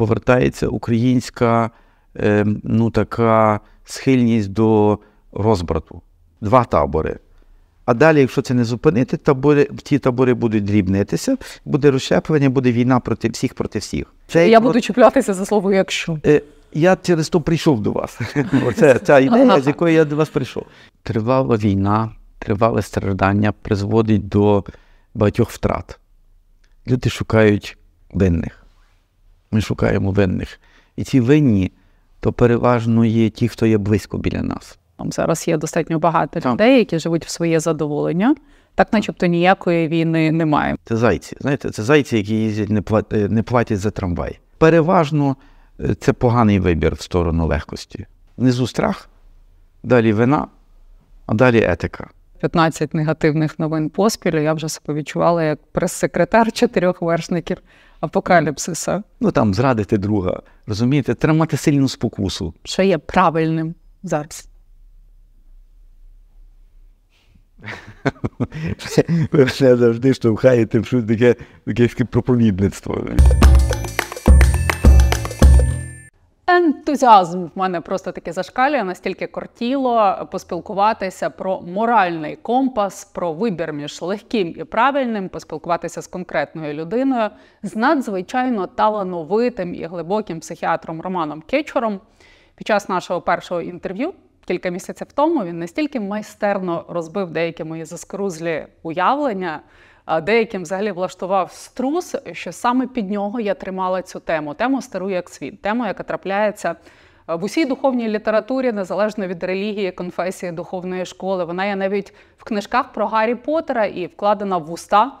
повертається українська така схильність до розбрату. Два табори. А далі, якщо це не зупинити, ті табори будуть дрібнитися, буде розщеплення, буде війна проти всіх, проти всіх. Я буду чіплятися за слово «якщо». Я через то прийшов до вас. Оце ця ідея, з якої я до вас прийшов. Тривала війна, тривале страждання призводить до багатьох втрат. Люди шукають винних. Ми шукаємо винних. І ці винні, то переважно є ті, хто є близько біля нас. Там зараз є достатньо багато людей, які живуть в своє задоволення. Так начебто ніякої війни немає. Це зайці. Знаєте, це зайці, які їздять, не платять за трамвай. Переважно це поганий вибір в сторону легкості. Внизу страх, далі вина, а далі етика. 15 негативних новин поспіль, я вже себе відчувала як прес-секретар 4 вершників апокаліпсиса. Там зрадити друга, розумієте, тримати сильну спокусу. Що є правильним зараз? Ви мене завжди штовхаєте в щось таке проповідництво. Ентузіазм в мене просто таки зашкалює, настільки кортіло поспілкуватися про моральний компас, про вибір між легким і правильним, поспілкуватися з конкретною людиною, з надзвичайно талановитим і глибоким психіатром Романом Кечуром. Під час нашого першого інтерв'ю кілька місяців тому він настільки майстерно розбив деякі мої заскорузлі уявлення, деяким взагалі влаштував струс, що саме під нього я тримала цю тему. Тему «Стару як світ», тему, яка трапляється в усій духовній літературі, незалежно від релігії, конфесії, духовної школи. Вона є навіть в книжках про Гаррі Поттера і вкладена в уста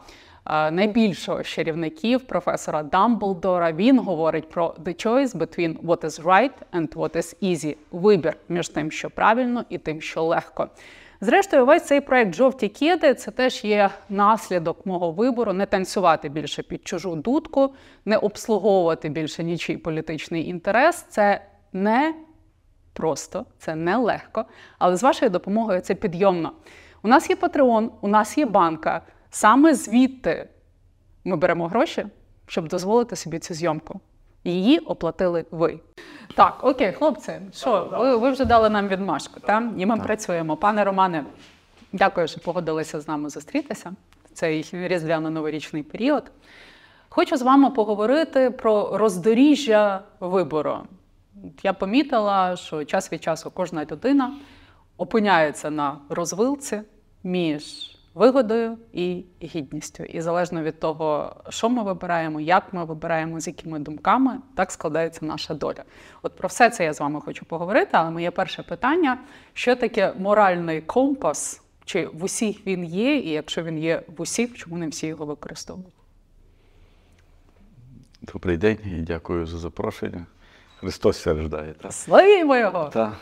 найбільшого з чарівників, професора Дамблдора. Він говорить про «The choice between what is right and what is easy» – вибір між тим, що правильно, і тим, що легко. Зрештою, весь цей проект «Жовті кеди» – це теж є наслідок мого вибору не танцювати більше під чужу дудку, не обслуговувати більше нічий політичний інтерес. Це не просто, це не легко, але з вашою допомогою це підйомно. У нас є Patreon, у нас є банка. Саме звідти ми беремо гроші, щоб дозволити собі цю зйомку. Її оплатили ви. Так, окей, хлопці, що, ви вже дали нам відмашку, так? І ми працюємо. Пане Романе, дякую, що погодилися з нами зустрітися в цей різдвяно-новорічний період. Хочу з вами поговорити про роздоріжжя вибору. Я помітила, що час від часу кожна людина опиняється на розвилці між вигодою і гідністю. І залежно від того, що ми вибираємо, як ми вибираємо, з якими думками, так складається наша доля. От про все це я з вами хочу поговорити, але моє перше питання, що таке моральний компас, чи в усіх він є, і якщо він є в усіх, чому не всі його використовують? Добрий день і дякую за запрошення. Христос все рождає. Славімо його! Так.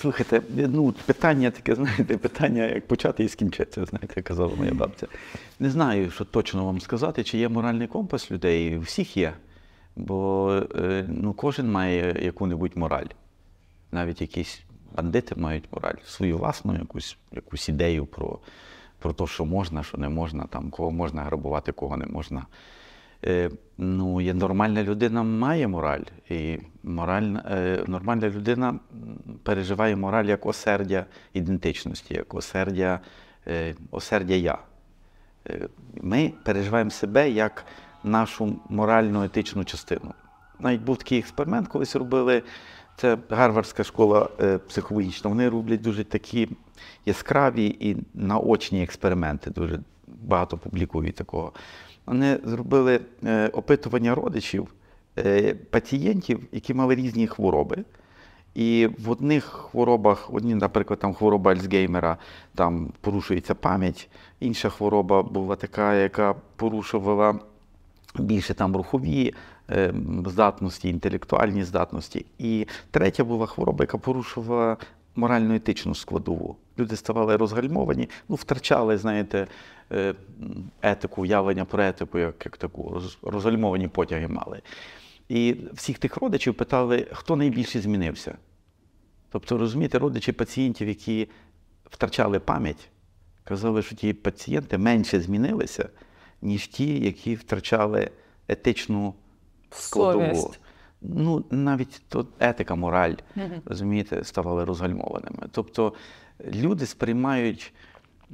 Слухайте, питання таке, знаєте, питання, як почати і скінчиться, знаєте, казала моя бабця. Не знаю, що точно вам сказати, чи є моральний компас людей, у всіх є, бо кожен має яку-небудь мораль. Навіть якісь бандити мають мораль, свою власну якусь ідею про те, що можна, що не можна, там, кого можна грабувати, кого не можна. Нормальна людина має мораль, і нормальна людина переживає мораль як осердя ідентичності, як осердя «я». Ми переживаємо себе як нашу морально-етичну частину. Навіть був такий експеримент, колись робили, це Гарвардська школа психологічна, вони роблять дуже такі яскраві і наочні експерименти, дуже багато публікують такого. Вони зробили опитування родичів, пацієнтів, які мали різні хвороби. І в одних хворобах, наприклад, там хвороба Альцгеймера, там порушується пам'ять, інша хвороба була така, яка порушувала більше там рухові здатності, інтелектуальні здатності. І третя була хвороба, яка порушувала морально-етичну складову. Люди ставали розгальмовані, втрачали, знаєте, етику, уявлення про етику, як таку, розгальмовані потяги мали. І всіх тих родичів питали, хто найбільше змінився. Тобто, розумієте, родичі пацієнтів, які втрачали пам'ять, казали, що ті пацієнти менше змінилися, ніж ті, які втрачали етичну складову. ну, навіть то етика, мораль, розумієте, ставали розгальмованими. Тобто люди сприймають,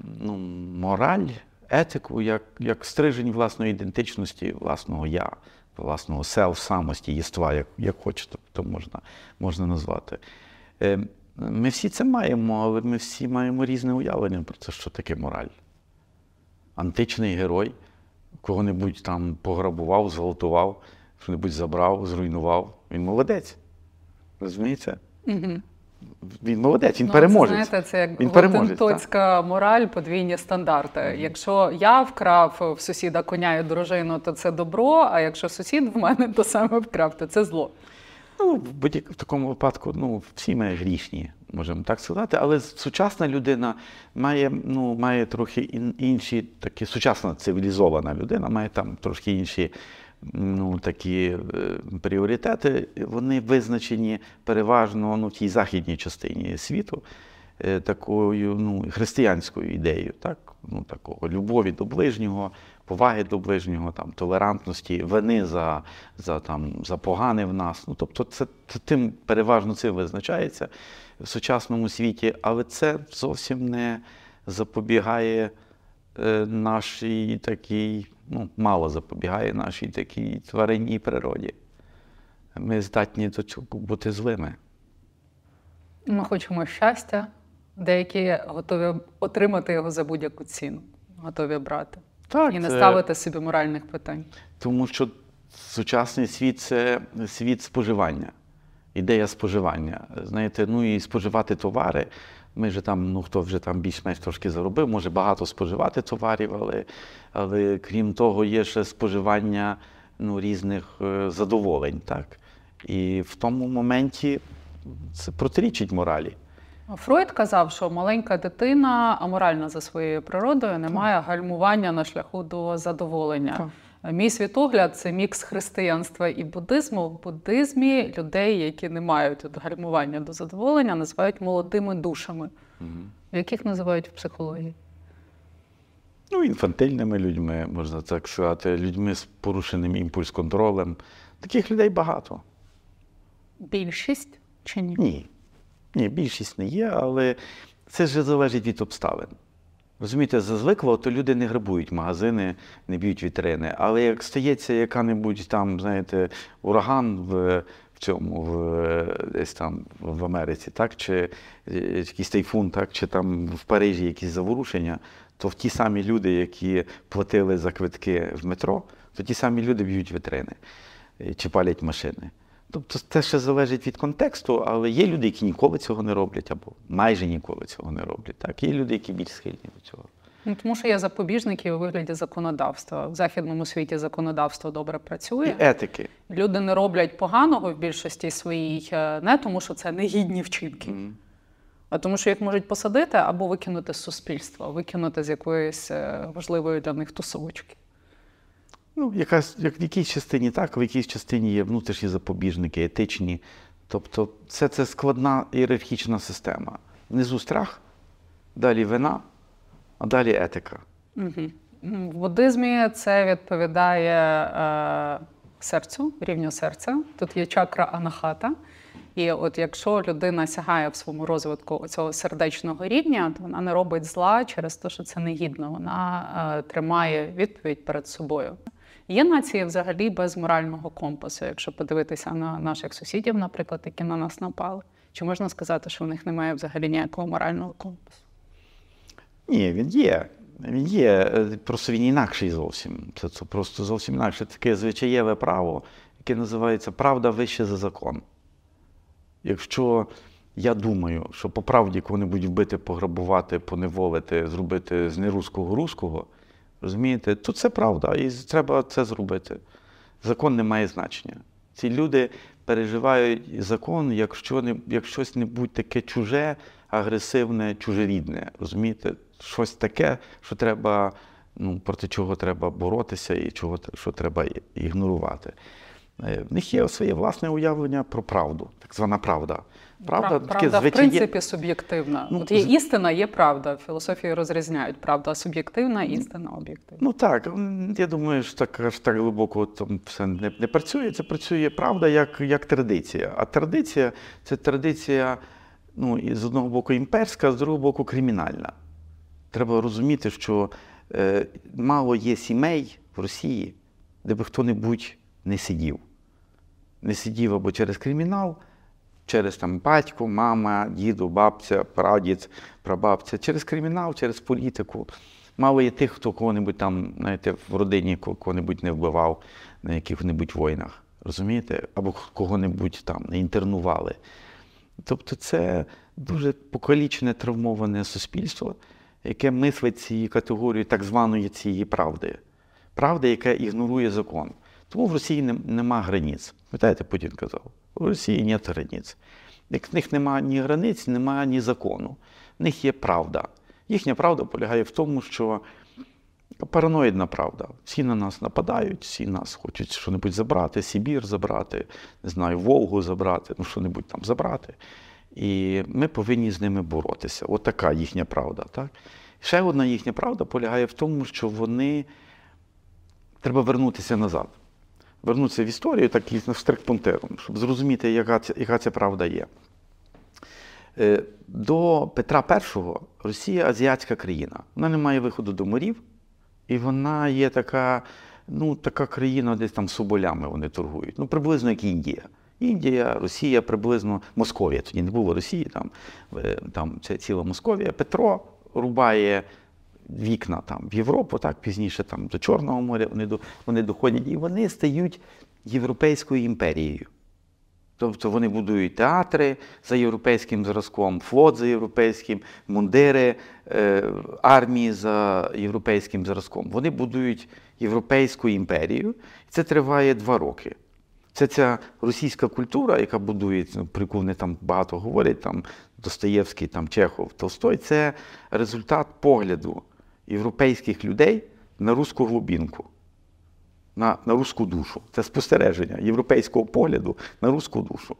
ну, мораль, етику як стрижень власної ідентичності, власного я, власного self-самості, єства, як хочете, то можна назвати. Ми всі це маємо, але ми всі маємо різне уявлення про це, що таке мораль. Античний герой кого-небудь там пограбував, зґвалтував, що-небудь забрав, зруйнував. Він молодець. Розумієте? Угу. Він молодець, він переможець. Це, знаєте, це як гвалтентоцька мораль, подвійні стандарти. Якщо я вкрав в сусіда коня і дружину, то це добро, а якщо сусід в мене то саме вкрав, то це зло. Ну, в такому випадку, ну, всі ми грішні, можемо так сказати, але сучасна людина має, ну, має трохи інші, такі, сучасна цивілізована людина має там трошки інші, ну, такі пріоритети, вони визначені переважно, ну, в тій західній частині світу, такою, ну, християнською ідеєю, так, ну, такого любові до ближнього, поваги до ближнього, там, толерантності, вини за погане в нас. Ну, тобто це тим переважно це визначається в сучасному світі, але це зовсім не запобігає нашій такій, ну, мало запобігає нашій такій тваринній природі. Ми здатні до цього бути злими. Ми хочемо щастя, деякі готові отримати його за будь-яку ціну, готові брати. Так, і не ставити собі моральних питань. Тому що сучасний світ – це світ споживання, ідея споживання. Знаєте, ну і споживати товари. Ми ж там, ну хто вже там більш-менш трошки заробив, може багато споживати товарів, але крім того є ще споживання, ну, різних задоволень, так. І в тому моменті це протирічить моралі. Фройд казав, що маленька дитина аморальна за своєю природою, не має гальмування на шляху до задоволення. Так. Мій світогляд – це мікс християнства і буддизму. В буддизмі людей, які не мають гальмування до задоволення, називають молодими душами. Угу. Яких називають в психології? Ну, інфантильними людьми, можна так сказати, людьми з порушеним імпульс-контролем. Таких людей багато. Більшість чи ні? Ні. Ні, більшість не є, але це ж залежить від обставин. Розумієте, зазвикло, то люди не грабують магазини, не б'ють вітрини. Але як стається яка-небудь там, знаєте, ураган десь там в Америці, так, чи якийсь тайфун, так, чи там в Парижі якісь заворушення, то ті самі люди, які платили за квитки в метро, то ті самі люди б'ють вітрини чи палять машини. Тобто це ще залежить від контексту, але є люди, які ніколи цього не роблять, або майже ніколи цього не роблять. Так? Є люди, які більш схильні до цього. Ну, тому що є запобіжники у вигляді законодавства. В західному світі законодавство добре працює. І етики. Люди не роблять поганого в більшості своїй, не тому що це негідні вчинки, а тому що їх можуть посадити або викинути з суспільства, викинути з якоїсь важливої для них тусовочки. Ну, в якійсь частині так, в якійсь частині є внутрішні запобіжники, етичні. Тобто це складна ієрархічна система. Внизу страх, далі вина, а далі етика. Угу. В буддизмі це відповідає серцю, рівню серця. Тут є чакра анахата. І от якщо людина сягає в своєму розвитку цього сердечного рівня, то вона не робить зла через те, що це негідно. Вона тримає відповідь перед собою. Є нації взагалі без морального компасу, якщо подивитися на наших сусідів, наприклад, які на нас напали. Чи можна сказати, що в них немає взагалі ніякого морального компасу? Ні, він є. Він є. Просто він інакший зовсім. Це просто зовсім інакше. Таке звичаєве право, яке називається «правда вище за закон». Якщо я думаю, що по правді кого-небудь вбити, пограбувати, поневолити, зробити з неруського руського, розумієте, то це правда, і треба це зробити. Закон не має значення. Ці люди переживають закон, як щось-небудь таке чуже, агресивне, чужорідне, розумієте? Щось таке, що треба, ну, проти чого треба боротися і чого, що треба ігнорувати. В них є своє власне уявлення про правду, так звана правда. Правда в принципі суб'єктивна. Ну, от є істина, є правда. Філософії розрізняють. Правда суб'єктивна, істина об'єктивна. Ну так, я думаю, що так глибоко там все не працює. Це працює правда як традиція. А традиція – це традиція, ну, і з одного боку імперська, а з другого боку кримінальна. Треба розуміти, що мало є сімей в Росії, де би хто-небудь не сидів. Не сидів або через кримінал, через там батько, мама, діду, бабця, прадід, прабабця, через кримінал, через політику. Мало є тих, хто кого-небудь там, знаєте, в родині кого-небудь не вбивав на яких-небудь війнах, розумієте? Або кого-небудь там не інтернували. Тобто це дуже покалічене, травмоване суспільство, яке мислить цією категорією так званої цієї правди. Правда, яка ігнорує закон. Тому в Росії нема границь. Пам'ятаєте, Путін казав, в Росії немає границь. Як в них немає ні границь, немає ні закону. В них є правда. Їхня правда полягає в тому, що параноїдна правда. Всі на нас нападають, всі нас хочуть що-небудь забрати, Сибір забрати, не знаю, Волгу забрати, ну що-небудь там забрати. І ми повинні з ними боротися. От така їхня правда. Так? Ще одна їхня правда полягає в тому, що вони… Треба вернутися назад. Вернутися в історію, так і штрих-пунктиром, щоб зрозуміти, яка ця правда є. До Петра І Росія – азіатська країна. Вона не має виходу до морів, і вона є така, ну, така країна, десь там соболями вони торгують. Ну, приблизно як Індія. Індія, Росія, приблизно Московія. Тоді не було Росії, там це ціла Московія. Петро рубає вікна там в Європу, так, пізніше там до Чорного моря вони доходять, і вони стають європейською імперією. Тобто вони будують театри за європейським зразком, флот за європейським, мундири, армії за європейським зразком. Вони будують європейську імперію, і це триває 2 роки. Це ця російська культура, яка будується, про яку вони там багато говорять, там Достоєвський, там Чехов, Толстой, це результат погляду європейських людей на русську глибинку, на русську душу. Це спостереження європейського погляду на русську душу.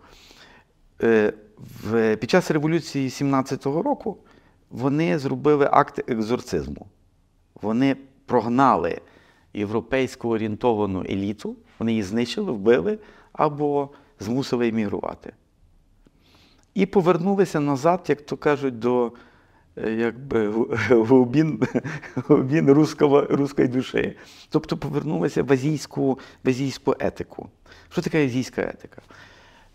Під час революції 17-го року вони зробили акт екзорцизму. Вони прогнали європейсько орієнтовану еліту, вони її знищили, вбили або змусили емігрувати. І повернулися назад, як то кажуть, до глибин руської душі. Тобто повернулися в азійську етику. Що таке азійська етика?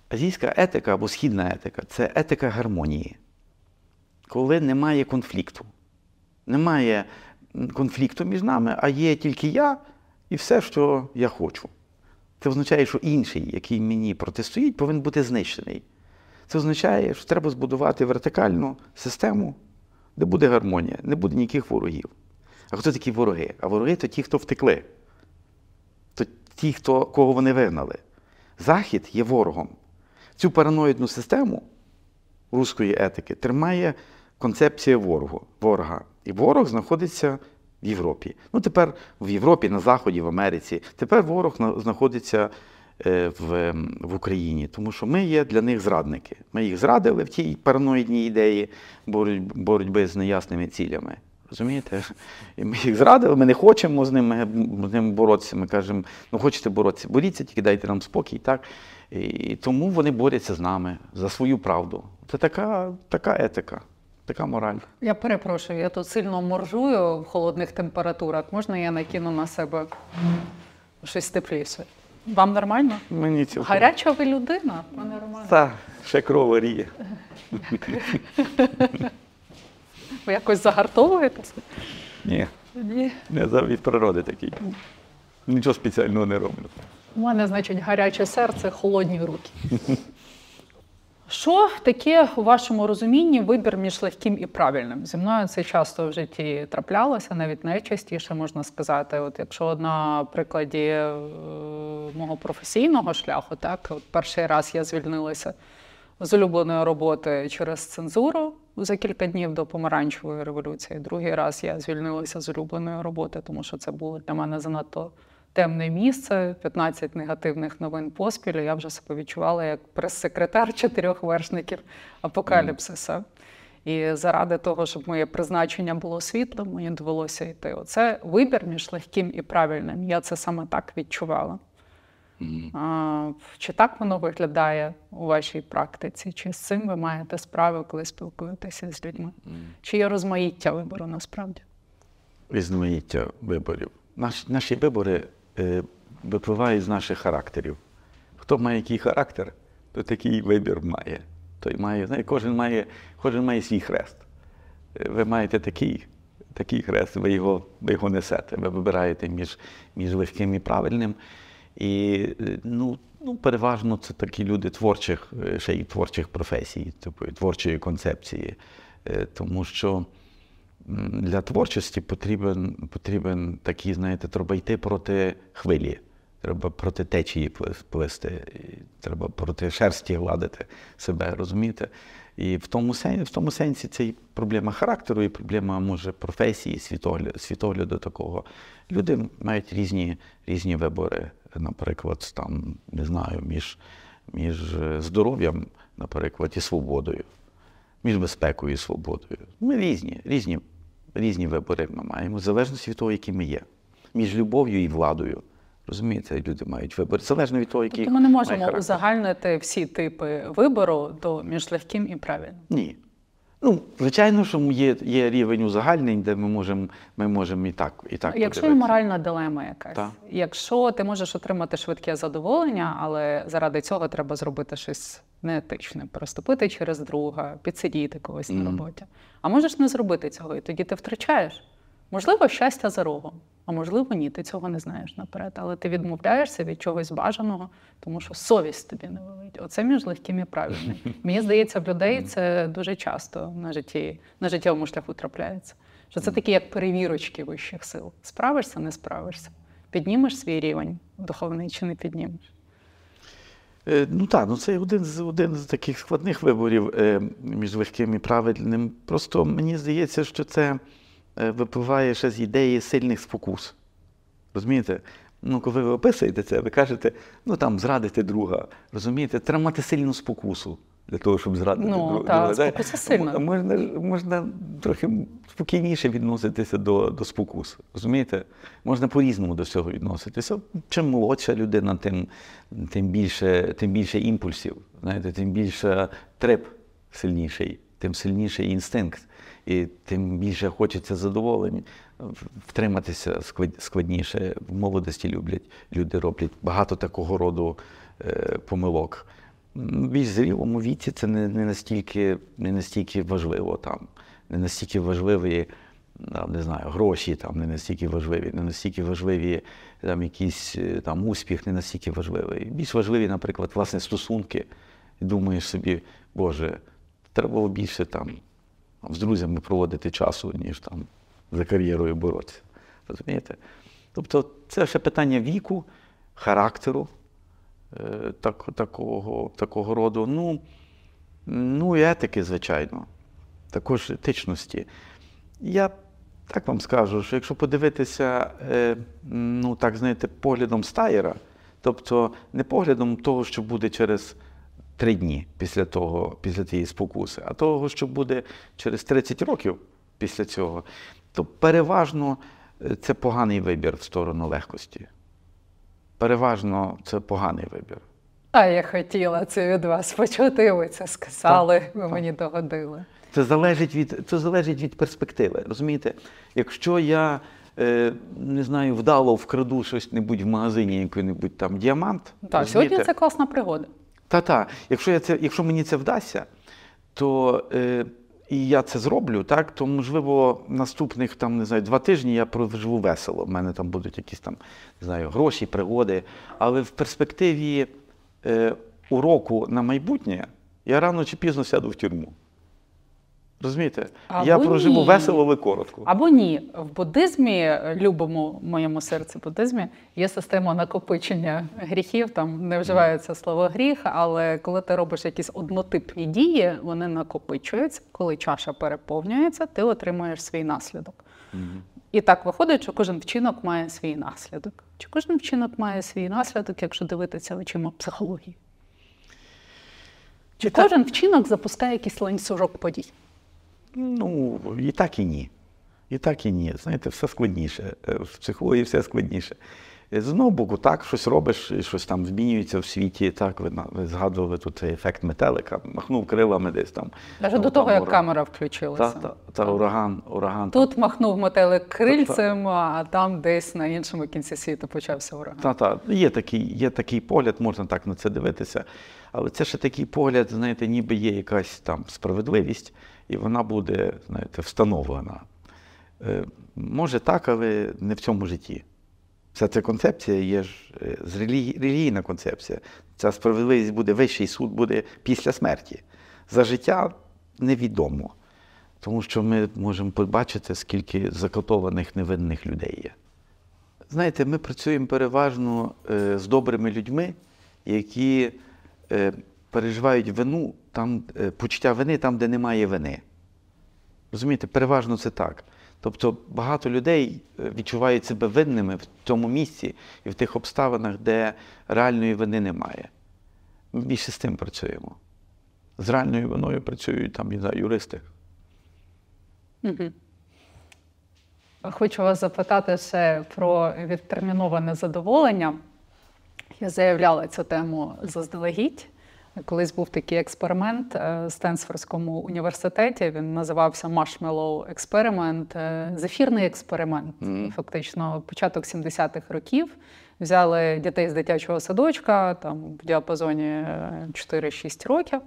Азійська етика або східна етика – це етика гармонії, коли немає конфлікту. Немає конфлікту між нами, а є тільки я і все, що я хочу. Це означає, що інший, який мені протистоїть, повинен бути знищений. Це означає, що треба збудувати вертикальну систему, де буде гармонія, не буде ніяких ворогів. А хто такі вороги? А вороги – то ті, хто втекли, то ті, кого вони вигнали. Захід є ворогом. Цю параноїдну систему руської етики тримає концепція ворога. І ворог знаходиться в Європі. Ну, тепер в Європі, на Заході, в Америці. Тепер ворог знаходиться в Україні, тому що ми є для них зрадники. Ми їх зрадили в тій параноїдній ідеї боротьби з неясними цілями. Розумієте? І ми їх зрадили, ми не хочемо з ними боротися. Ми кажемо, ну хочете боротися, боріться, тільки дайте нам спокій. Так? І тому вони борються з нами за свою правду. Це така етика. Така мораль. Я перепрошую, я тут сильно моржую в холодних температурах. Можна я накину на себе щось тепліше? Вам нормально? Мені цілком. Гаряча ви людина, пане Романе. Так, ще кров ріє. Ви якось загартовуєтеся? Ні. Ні. Я від природи такий. Нічого спеціального не роблю. У мене, значить, гаряче серце, холодні руки. Що таке у вашому розумінні вибір між легким і правильним? Зі мною це часто в житті траплялося, навіть найчастіше можна сказати. От якщо на прикладі мого професійного шляху, так, от перший раз я звільнилася з улюбленої роботи через цензуру за кілька днів до Помаранчевої революції. Другий раз я звільнилася з улюбленої роботи, тому що це було для мене занадто темне місце, 15 негативних новин поспіль, я вже себе відчувала як прес-секретар 4 вершників апокаліпсиса. І заради того, щоб моє призначення було світлим, мені довелося йти. Оце вибір між легким і правильним. Я це саме так відчувала. Чи так воно виглядає у вашій практиці? Чи з цим ви маєте справи, коли спілкуєтеся з людьми? Чи є розмаїття вибору насправді? Різноманіття виборів. Наші вибори випливають з наших характерів. Хто має який характер, то такий вибір має. Той має, знає, кожен має свій хрест. Ви маєте такий хрест, ви його несете. Ви вибираєте між легким і правильним. І переважно це такі люди творчих професій, творчої концепції. Тому що для творчості потрібен такий, знаєте, треба йти проти хвилі. Треба проти течії плисти, треба проти шерсті гладити себе, розумієте? І в тому сенсі це і проблема характеру, і проблема, може, професії, світогляду такого. Люди мають різні вибори, наприклад, там, не знаю, між здоров'ям, наприклад, і свободою, між безпекою і свободою. Ми різні вибори ми маємо, в залежності від того, які ми є. Між любов'ю і владою. Розумієте, люди мають вибір, залежно від того, який характер. Тобто ми не можемо узагальнити всі типи вибору між легким і правильним? Ні. Звичайно, що є рівень узагальнень, де ми можемо і так. Якщо є моральна дилема якась, так. Якщо ти можеш отримати швидке задоволення, але заради цього треба зробити щось неетичне, переступити через друга, підсидіти когось на роботі, а можеш не зробити цього, і тоді ти втрачаєш. Можливо, щастя за рогом, а можливо, ні, ти цього не знаєш наперед, але ти відмовляєшся від чогось бажаного, тому що совість тобі не велить. Оце між легким і правильним. Мені здається, в людей це дуже часто на життєвому шляху трапляється. Що це такі як перевірочки вищих сил. Справишся, не справишся. Піднімеш свій рівень духовний чи не піднімеш? Це один з таких складних виборів між легким і правильним. Просто мені здається, що це випливає ще з ідеї сильних спокус. Розумієте? Коли ви описуєте це, ви кажете, зрадити друга, розумієте? Треба мати сильну спокусу для того, щоб зрадити друга. Спокуса сильна. Можна трохи спокійніше відноситися до спокус, розумієте? Можна по-різному до цього відноситися. Чим молодша людина, тим більше імпульсів, знаєте, тим більше треб сильніший, тим сильніший інстинкт. І тим більше хочеться задоволення, втриматися складніше. В молодості люди роблять багато такого роду помилок. В більш зрілому віці це не настільки важливо там, не настільки важливі, не знаю, гроші там, не настільки важливі там якийсь там успіх, не настільки важливий. Більш важливі, наприклад, власне стосунки. Думаєш собі, Боже, треба було більше там з друзями проводити часу, ніж там за кар'єрою боротися. Розумієте? Тобто це ще питання віку, характеру такого роду, і етики, звичайно, також етичності. Я так вам скажу, що якщо подивитися, поглядом Стаєра, тобто не поглядом того, що буде через 3 дні після тієї спокуси, а того, що буде через 30 років після цього, то переважно це поганий вибір в сторону легкості. Переважно це поганий вибір. А я хотіла це від вас почути, ви це сказали, мені догодили. Це залежить від перспективи, розумієте? Якщо я, не знаю, вдало вкраду щось-небудь в магазині, який-небудь там діамант. Так, сьогодні це класна пригода. Якщо мені це вдасться, то і я це зроблю, так, то, можливо, наступних, 2 тижні я проживу весело. В мене там будуть якісь гроші, пригоди. Але в перспективі уроку на майбутнє я рано чи пізно сяду в тюрму. Розумієте? Я проживу весело, але коротко. Або ні. В буддизмі, любому моєму серці буддизмі, є система накопичення гріхів, там не вживається слово гріх, але коли ти робиш якісь однотипні дії, вони накопичуються, коли чаша переповнюється, ти отримаєш свій наслідок. І так виходить, що кожен вчинок має свій наслідок. Чи кожен вчинок має свій наслідок, якщо дивитися очима психології? Чи кожен вчинок запускає якийсь ланцюжок подій? Ну, і так, і ні. І так, і ні. Знаєте, все складніше. В психології все складніше. З одного боку, так, щось робиш, щось там змінюється в світі. Так, ви згадували тут ефект метелика, махнув крилами десь там. Навіть до того, як камера включилася. Та ураган. Тут махнув метелик крильцем, а там десь на іншому кінці світу почався ураган. Так, є такий погляд, можна так на це дивитися. Але це ще такий погляд, знаєте, ніби є якась там справедливість, і вона буде, знаєте, встановлена. Може так, але не в цьому житті. Вся ця концепція є ж релігійна концепція. Ця справедливість буде, вищий суд буде після смерті. За життя невідомо, тому що ми можемо побачити, скільки закатованих невинних людей є. Знаєте, ми працюємо переважно з добрими людьми, які переживають вину, там, почуття вини там, де немає вини. Розумієте, переважно це так. Тобто багато людей відчувають себе винними в цьому місці і в тих обставинах, де реальної вини немає. Ми більше з тим працюємо. З реальною виною працюють там, не знаю, юристи. Хочу вас запитати ще про відтерміноване задоволення. Я заявляла цю тему заздалегідь. Колись був такий експеримент в Стенфордському університеті, він називався «Marshmallow експеримент», зефірний експеримент, фактично, початок 70-х років. Взяли дітей з дитячого садочка, там, в діапазоні 4-6 років,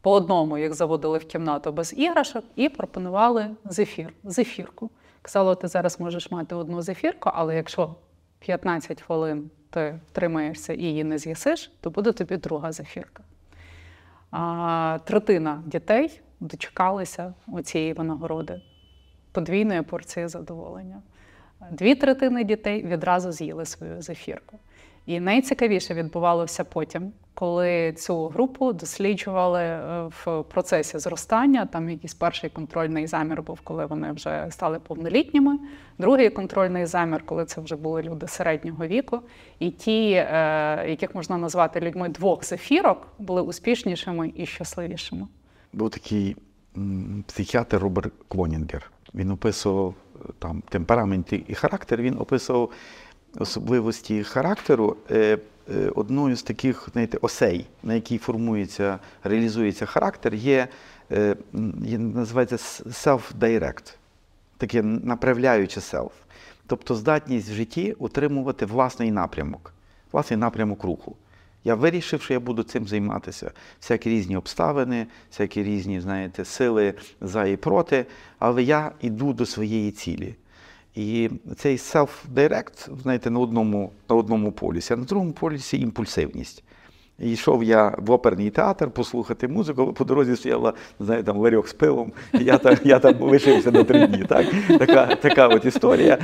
по одному їх заводили в кімнату без іграшок і пропонували зефір, зефірку. Казали, ти зараз можеш мати одну зефірку, але якщо 15 хвилин ти втримаєшся і її не з'їсиш, то буде тобі друга зефірка. Третина дітей дочекалися цієї винагороди, подвійної порції задоволення. 2/3 дітей відразу з'їли свою зефірку. І найцікавіше відбувалося потім, коли цю групу досліджували в процесі зростання. Там якийсь перший контрольний замір був, коли вони вже стали повнолітніми. Другий контрольний замір, коли це вже були люди середнього віку. І ті, яких можна назвати людьми двох зефірок, були успішнішими і щасливішими. Був такий психіатр Роберт Квонінгер. Він описував там темперамент і характер, він описував особливості характеру. Одною з таких, знаєте, осей, на якій формується, реалізується характер, є називається self-direct, таке направляюче self. Тобто здатність в житті отримувати власний напрямок руху. Я вирішив, що я буду цим займатися. Всякі різні обставини, всякі різні, знаєте, сили за і проти, але я йду до своєї цілі. І цей self-direct, знаєте, на одному полюсі, а на другому полюсі імпульсивність. І йшов я в оперний театр послухати музику, але по дорозі стояла, знаєте, там ларьок з пивом, я там лишився на 3 дні. Так? Така от історія.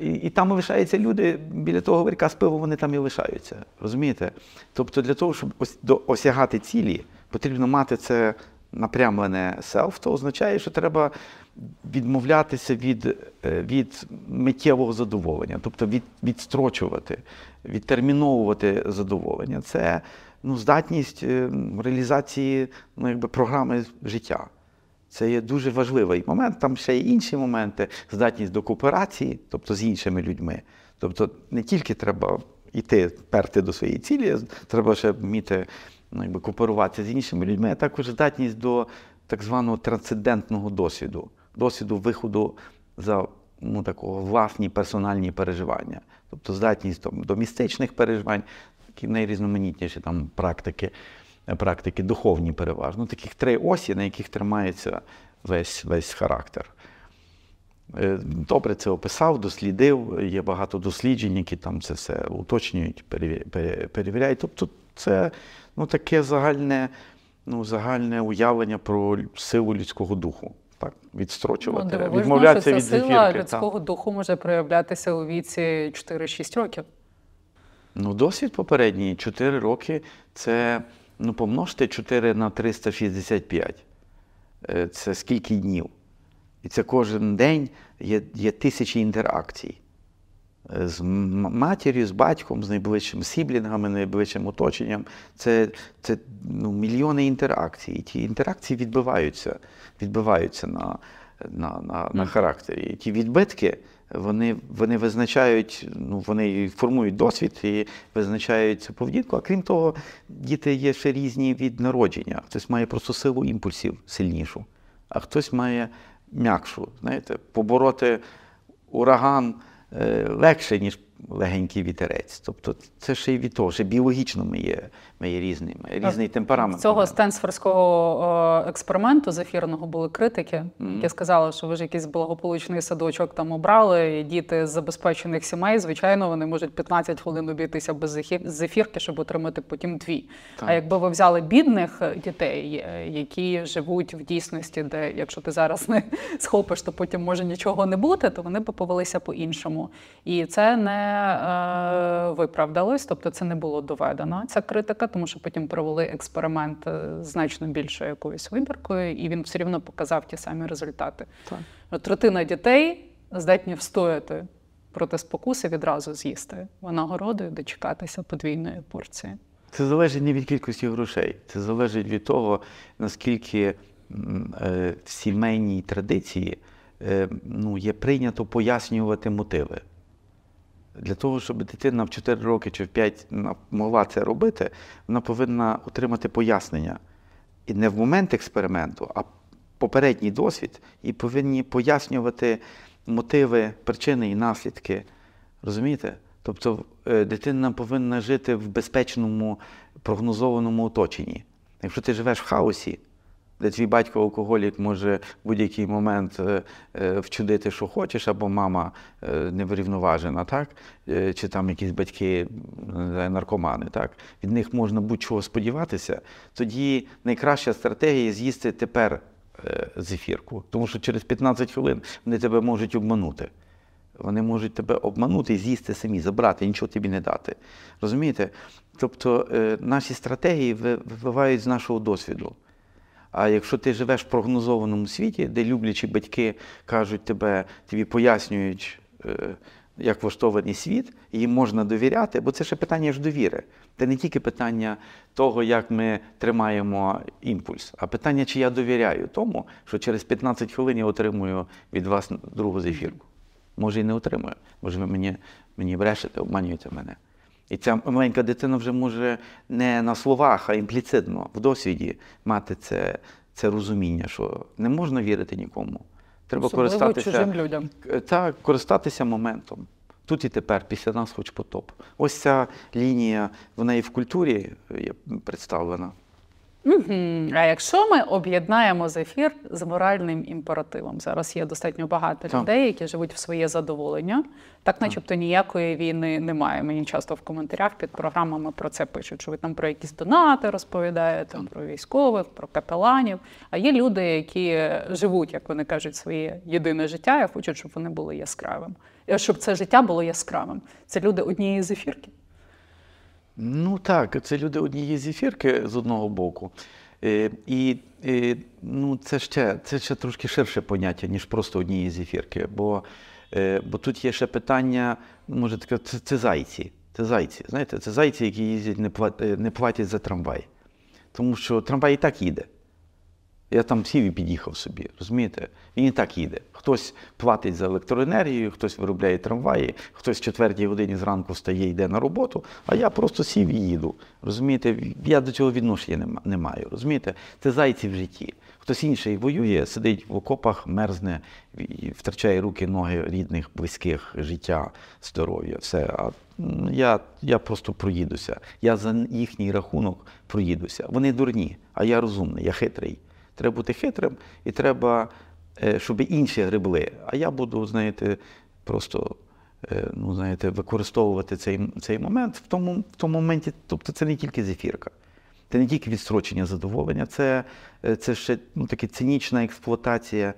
І там лишаються люди, біля того ларька з пивом вони там і лишаються. Розумієте? Тобто для того, щоб осягати цілі, потрібно мати це напрямлене селф, то означає, що треба відмовлятися від миттєвого задоволення, тобто відстрочувати, відтерміновувати задоволення. Це здатність реалізації програми життя. Це є дуже важливий момент. Там ще є інші моменти, здатність до кооперації, тобто з іншими людьми. Тобто не тільки треба перти до своєї цілі, треба ще вміти кооперуватися з іншими людьми, а також здатність до так званого трансцендентного досвіду, досвіду виходу за такого власні персональні переживання, тобто здатність до містичних переживань, такі найрізноманітніші там практики духовні переважно. Таких 3 осі, на яких тримається весь характер. Добре це описав, дослідив, є багато досліджень, які там це все уточнюють, перевіряють. Тобто це таке загальне уявлення про силу людського дивовижна відстрочувати, відмовлятися від зефірки. Сила людського духу може проявлятися у віці 4-6 років. Досвід попередній, 4 роки, це помножте 4 на 365. Це скільки днів. І це кожен день є тисячі інтеракцій з матір'ю, з батьком, з найближчим сіблінгами, найближчим оточенням. Це мільйони інтеракцій. І ті інтеракції відбиваються на характері. І ті відбитки, вони визначають, вони формують досвід і визначають цю поведінку. А крім того, діти є ще різні від народження. Хтось має просто силу імпульсів сильнішу, а хтось має м'якшу. Знаєте, побороти ураган легше, ніж легенький вітерець. Тобто це ще й від того, що біологічно ми є різний темперамент. Цього стенсфордського експерименту зефірного були критики, які сказали, що ви ж якийсь благополучний садочок там обрали, і діти з забезпечених сімей, звичайно, вони можуть 15 хвилин обійтися без зефірки, щоб отримати потім дві. Так. А якби ви взяли бідних дітей, які живуть в дійсності, де якщо ти зараз не схопиш, то потім може нічого не бути, то вони б повелися по-іншому. І це не виправдалось, тобто це не було доведено, ця критика, тому що потім провели експеримент значно більшою якоюсь вибіркою, і він все рівно показав ті самі результати. Так. Третина дітей здатні встояти проти спокуси, відразу з'їсти винагородою, дочекатися подвійної порції. Це залежить не від кількості грошей, це залежить від того, наскільки в сімейній традиції є прийнято пояснювати мотиви. Для того, щоб дитина в 4 роки чи в 5 могла це робити, вона повинна отримати пояснення. І не в момент експерименту, а попередній досвід, і повинні пояснювати мотиви, причини і наслідки. Розумієте? Тобто дитина повинна жити в безпечному, прогнозованому оточенні. Якщо ти живеш в хаосі, де твій батько-алкоголік може в будь-який момент вчудити, що хочеш, або мама неврівноважена, так? Чи там якісь батьки наркомани, так? Від них можна будь-чого сподіватися. Тоді найкраща стратегія – з'їсти тепер зефірку, тому що через 15 хвилин вони тебе можуть обманути. Вони можуть тебе обманути і з'їсти самі, забрати, нічого тобі не дати. Розумієте? Тобто наші стратегії випливають з нашого досвіду. А якщо ти живеш в прогнозованому світі, де люблячі батьки кажуть тобі пояснюють, як влаштований світ, і їм можна довіряти, бо це ще питання ж довіри. Це не тільки питання того, як ми тримаємо імпульс, а питання, чи я довіряю тому, що через 15 хвилин я отримую від вас другу зефірку. Може, і не отримую, може, ви мені брешете, обманюєте мене. І ця маленька дитина вже може не на словах, а імпліцитно, в досвіді мати це розуміння, що не можна вірити нікому. Треба користатися чужим людям. Так, користатися моментом. Тут і тепер, після нас хоч потоп. Ось ця лінія, вона і в культурі є представлена. А якщо ми об'єднаємо зефір з моральним імперативом? Зараз є достатньо багато людей, які живуть в своє задоволення. Так начебто ніякої війни немає. Мені часто в коментарях під програмами про це пишуть, що ви там про якісь донати розповідаєте, про військових, про капеланів. А є люди, які живуть, як вони кажуть, своє єдине життя, і хочуть, щоб вони були яскравим. Щоб це життя було яскравим. Це люди однієї зефірки. Ну так, це люди однієї зефірки з одного боку. Це ще трошки ширше поняття, ніж просто однієї зефірки. Бо тут є ще питання, може таке, це зайці. Знаєте, це зайці, які їздять, не платять за трамвай. Тому що трамвай і так їде. Я там сів і під'їхав собі, розумієте? Він і так їде. Хтось платить за електроенергію, хтось виробляє трамваї, хтось в 4-й годині зранку встає і йде на роботу, а я просто сів і їду. Розумієте? Я до цього відношення не маю, розумієте? Це зайці в житті. Хтось інший воює, сидить в окопах, мерзне, втрачає руки, ноги рідних, близьких, життя, здоров'я, все. А я просто проїдуся. Я за їхній рахунок проїдуся. Вони дурні, а я розумний, я хитрий. Треба бути хитрим і треба, щоб інші гребли. А я буду, знаєте, просто використовувати цей момент в тому моменті. Тобто це не тільки зефірка, це не тільки відстрочення задоволення, це ще така цинічна експлуатація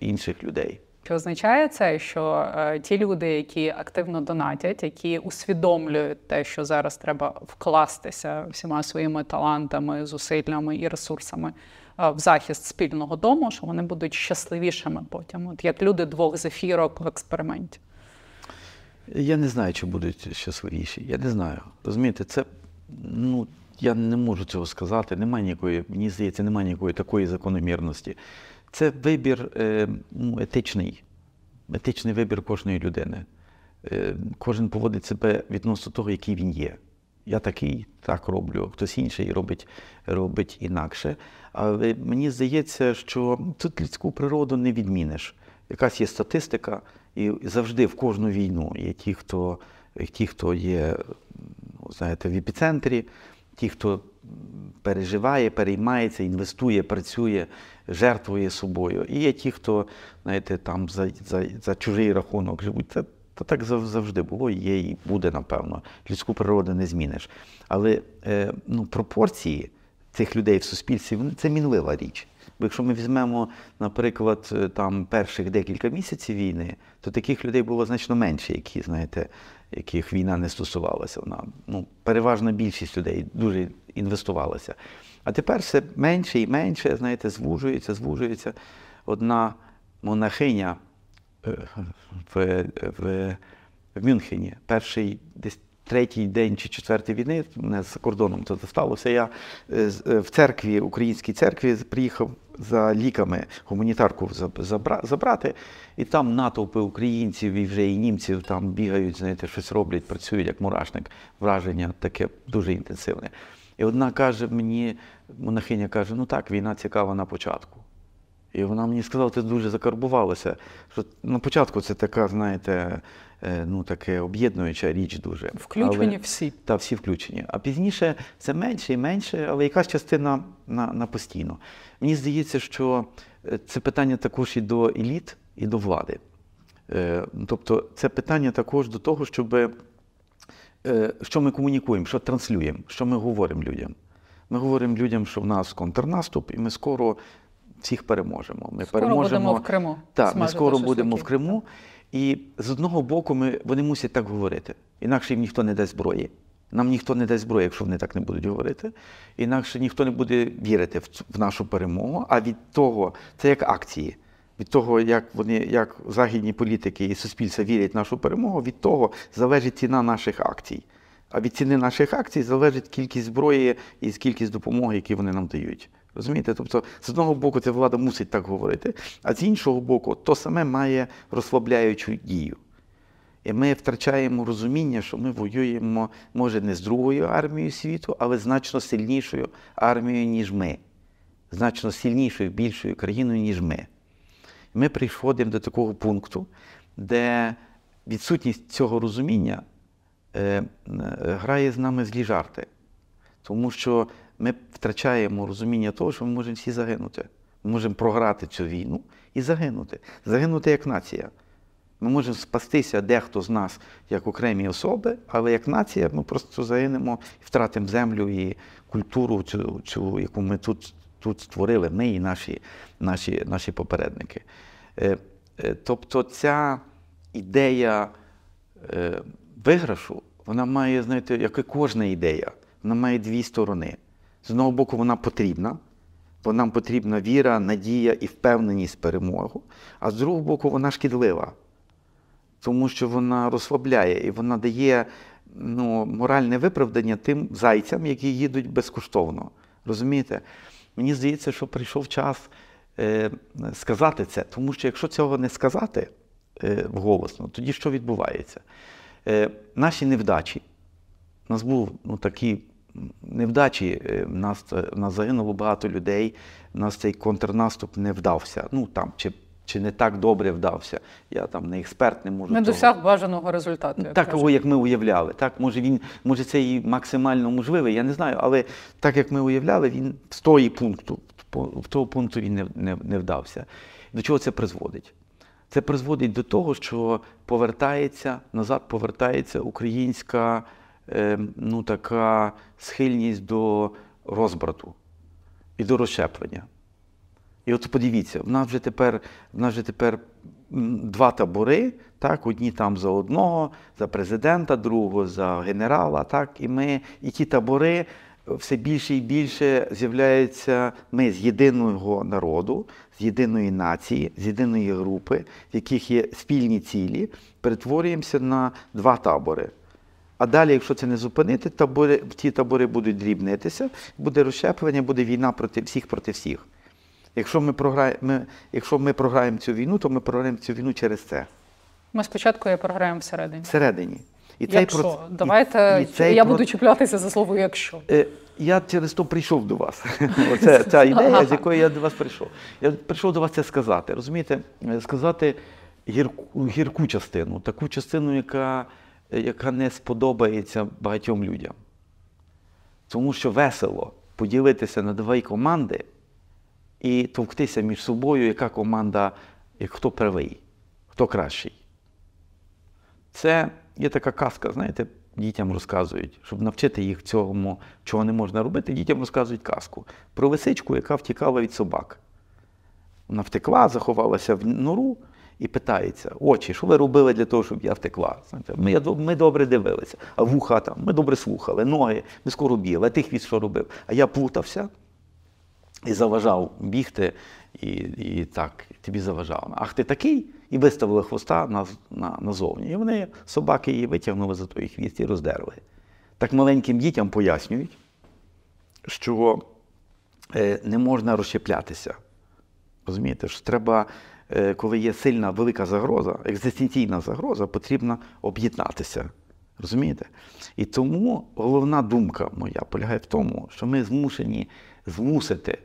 інших людей. Чи означає це, що ті люди, які активно донатять, які усвідомлюють те, що зараз треба вкластися всіма своїми талантами, зусиллями і ресурсами в захист спільного дому, що вони будуть щасливішими потім? От як люди двох зефірок в експерименті. Я не знаю, чи будуть щасливіші. Я не знаю. Розумієте, це, ну, я не можу цього сказати. Немає ніякої, мені здається, немає ніякої такої закономірності. Це вибір етичний вибір кожної людини. Кожен поводить себе відносно того, який він є. Я такий, так роблю, хтось інший робить інакше. Але мені здається, що тут людську природу не відміниш. Якась є статистика, і завжди в кожну війну є ті, хто є, знаєте, в епіцентрі, ті, хто переживає, переймається, інвестує, працює, жертвує собою. І є ті, хто, знаєте, там за чужий рахунок живуть. Це так завжди було, є і буде, напевно. Людську природу не зміниш. Але пропорції цих людей в суспільстві, це мінлива річ. Бо якщо ми візьмемо, наприклад, там перших декілька місяців війни, то таких людей було значно менше, які, знаєте, яких війна не стосувалася. Вона, переважна більшість людей дуже інвестувалася. А тепер все менше і менше, знаєте, звужується. Одна монахиня в Мюнхені, перший десь третій день чи четвертий війни, мене за кордоном це сталося, я в церкві, українській церкві, приїхав за ліками, гуманітарку забрати, і там натовпи українців і вже і німців там бігають, знаєте, щось роблять, працюють як мурашник, враження таке дуже інтенсивне. І одна каже мені, монахиня каже, війна цікава на початку. І вона мені сказала, це дуже закарбувалося, що на початку це така, знаєте, таке об'єднуюча річ дуже. Включені всі. Так, всі включені. А пізніше це менше і менше, але якась частина на постійно. Мені здається, що це питання також і до еліт, і до влади. Тобто це питання також до того, що ми комунікуємо, що транслюємо, що ми говоримо людям. Ми говоримо людям, що в нас контрнаступ, і ми скоро всіх переможемо. Будемо в Криму. Так, ми скоро будемо в Криму. І з одного боку вони мусять так говорити. Інакше їм ніхто не дасть зброї. Нам ніхто не дасть зброї, якщо вони так не будуть говорити. Інакше ніхто не буде вірити в нашу перемогу. А від того, це як акції, від того, як західні політики і суспільство вірять в нашу перемогу, від того залежить ціна наших акцій. А від ціни наших акцій залежить кількість зброї і кількість допомоги, які вони нам дають. Розумієте? Тобто, з одного боку, ця влада мусить так говорити, а з іншого боку, то саме має розслабляючу дію. І ми втрачаємо розуміння, що ми воюємо, може, не з другою армією світу, але значно сильнішою армією, ніж ми. Значно сильнішою, більшою країною, ніж ми. І ми приходимо до такого пункту, де відсутність цього розуміння грає з нами злі жарти. Тому що ми втрачаємо розуміння того, що ми можемо всі загинути. Ми можемо програти цю війну і загинути. Загинути як нація. Ми можемо спастися дехто з нас як окремі особи, але як нація ми просто загинемо і втратимо землю і культуру, цю, яку ми тут створили, ми і наші попередники. Тобто ця ідея виграшу, вона має, знаєте, як і кожна ідея, вона має дві сторони. З одного боку, вона потрібна, бо нам потрібна віра, надія і впевненість в перемогу. А з другого боку, вона шкідлива, тому що вона розслабляє і вона дає моральне виправдання тим зайцям, які їдуть безкоштовно. Розумієте? Мені здається, що прийшов час сказати це, тому що якщо цього не сказати голосно, тоді що відбувається? Наші невдачі, у нас був такий невдачі, в нас загинуло багато людей, у нас цей контрнаступ не вдався, чи не так добре вдався, я там не експерт, не можу. Не досяг бажаного результату. Такого, як ми уявляли. Так, може це і максимально можливе, я не знаю, але так, як ми уявляли, він з того пункту він не вдався. До чого це призводить? Це призводить до того, що назад повертається українська така схильність до розбрату і до розщеплення. І от подивіться, в нас вже тепер два табори, так, одні там за одного, за президента, другого за генерала, так, і ті табори все більше і більше з'являються ми з єдиного народу, з єдиної нації, з єдиної групи, в яких є спільні цілі, перетворюємося на два табори. А далі, якщо це не зупинити, ті табори будуть дрібнитися, буде розщеплення, буде війна проти всіх. Якщо ми програємо цю війну, то ми програємо цю війну через це. Ми спочатку її програємо всередині. Всередині. Давайте я буду чіплятися за слово «якщо». Я через то прийшов до вас. Оце ця ідея, з якою я до вас прийшов. Я прийшов до вас це сказати, розумієте? Сказати гірку частину, таку частину, яка не сподобається багатьом людям. Тому що весело поділитися на дві команди і товктися між собою, яка команда, хто правий, хто кращий. Це є така казка, знаєте, дітям розказують, щоб навчити їх цьому, чого не можна робити, дітям розказують казку про лисичку, яка втікала від собак. Вона втекла, заховалася в нору і питається: очі, що ви робили для того, щоб я втекла? Ми добре дивилися, а вуха там, ми добре слухали, ноги, ми скоро бігли, а ти хвіст що робив? А я плутався і заважав бігти, і так, тобі заважав. Ах, ти такий? І виставили хвоста назовні. І вони, собаки, її витягнули за той хвіст і роздерли. Так маленьким дітям пояснюють, що не можна розщеплятися. Розумієте, що треба, коли є сильна велика загроза, екзистенційна загроза, потрібно об'єднатися. Розумієте? І тому головна думка моя полягає в тому, що ми змушені змусити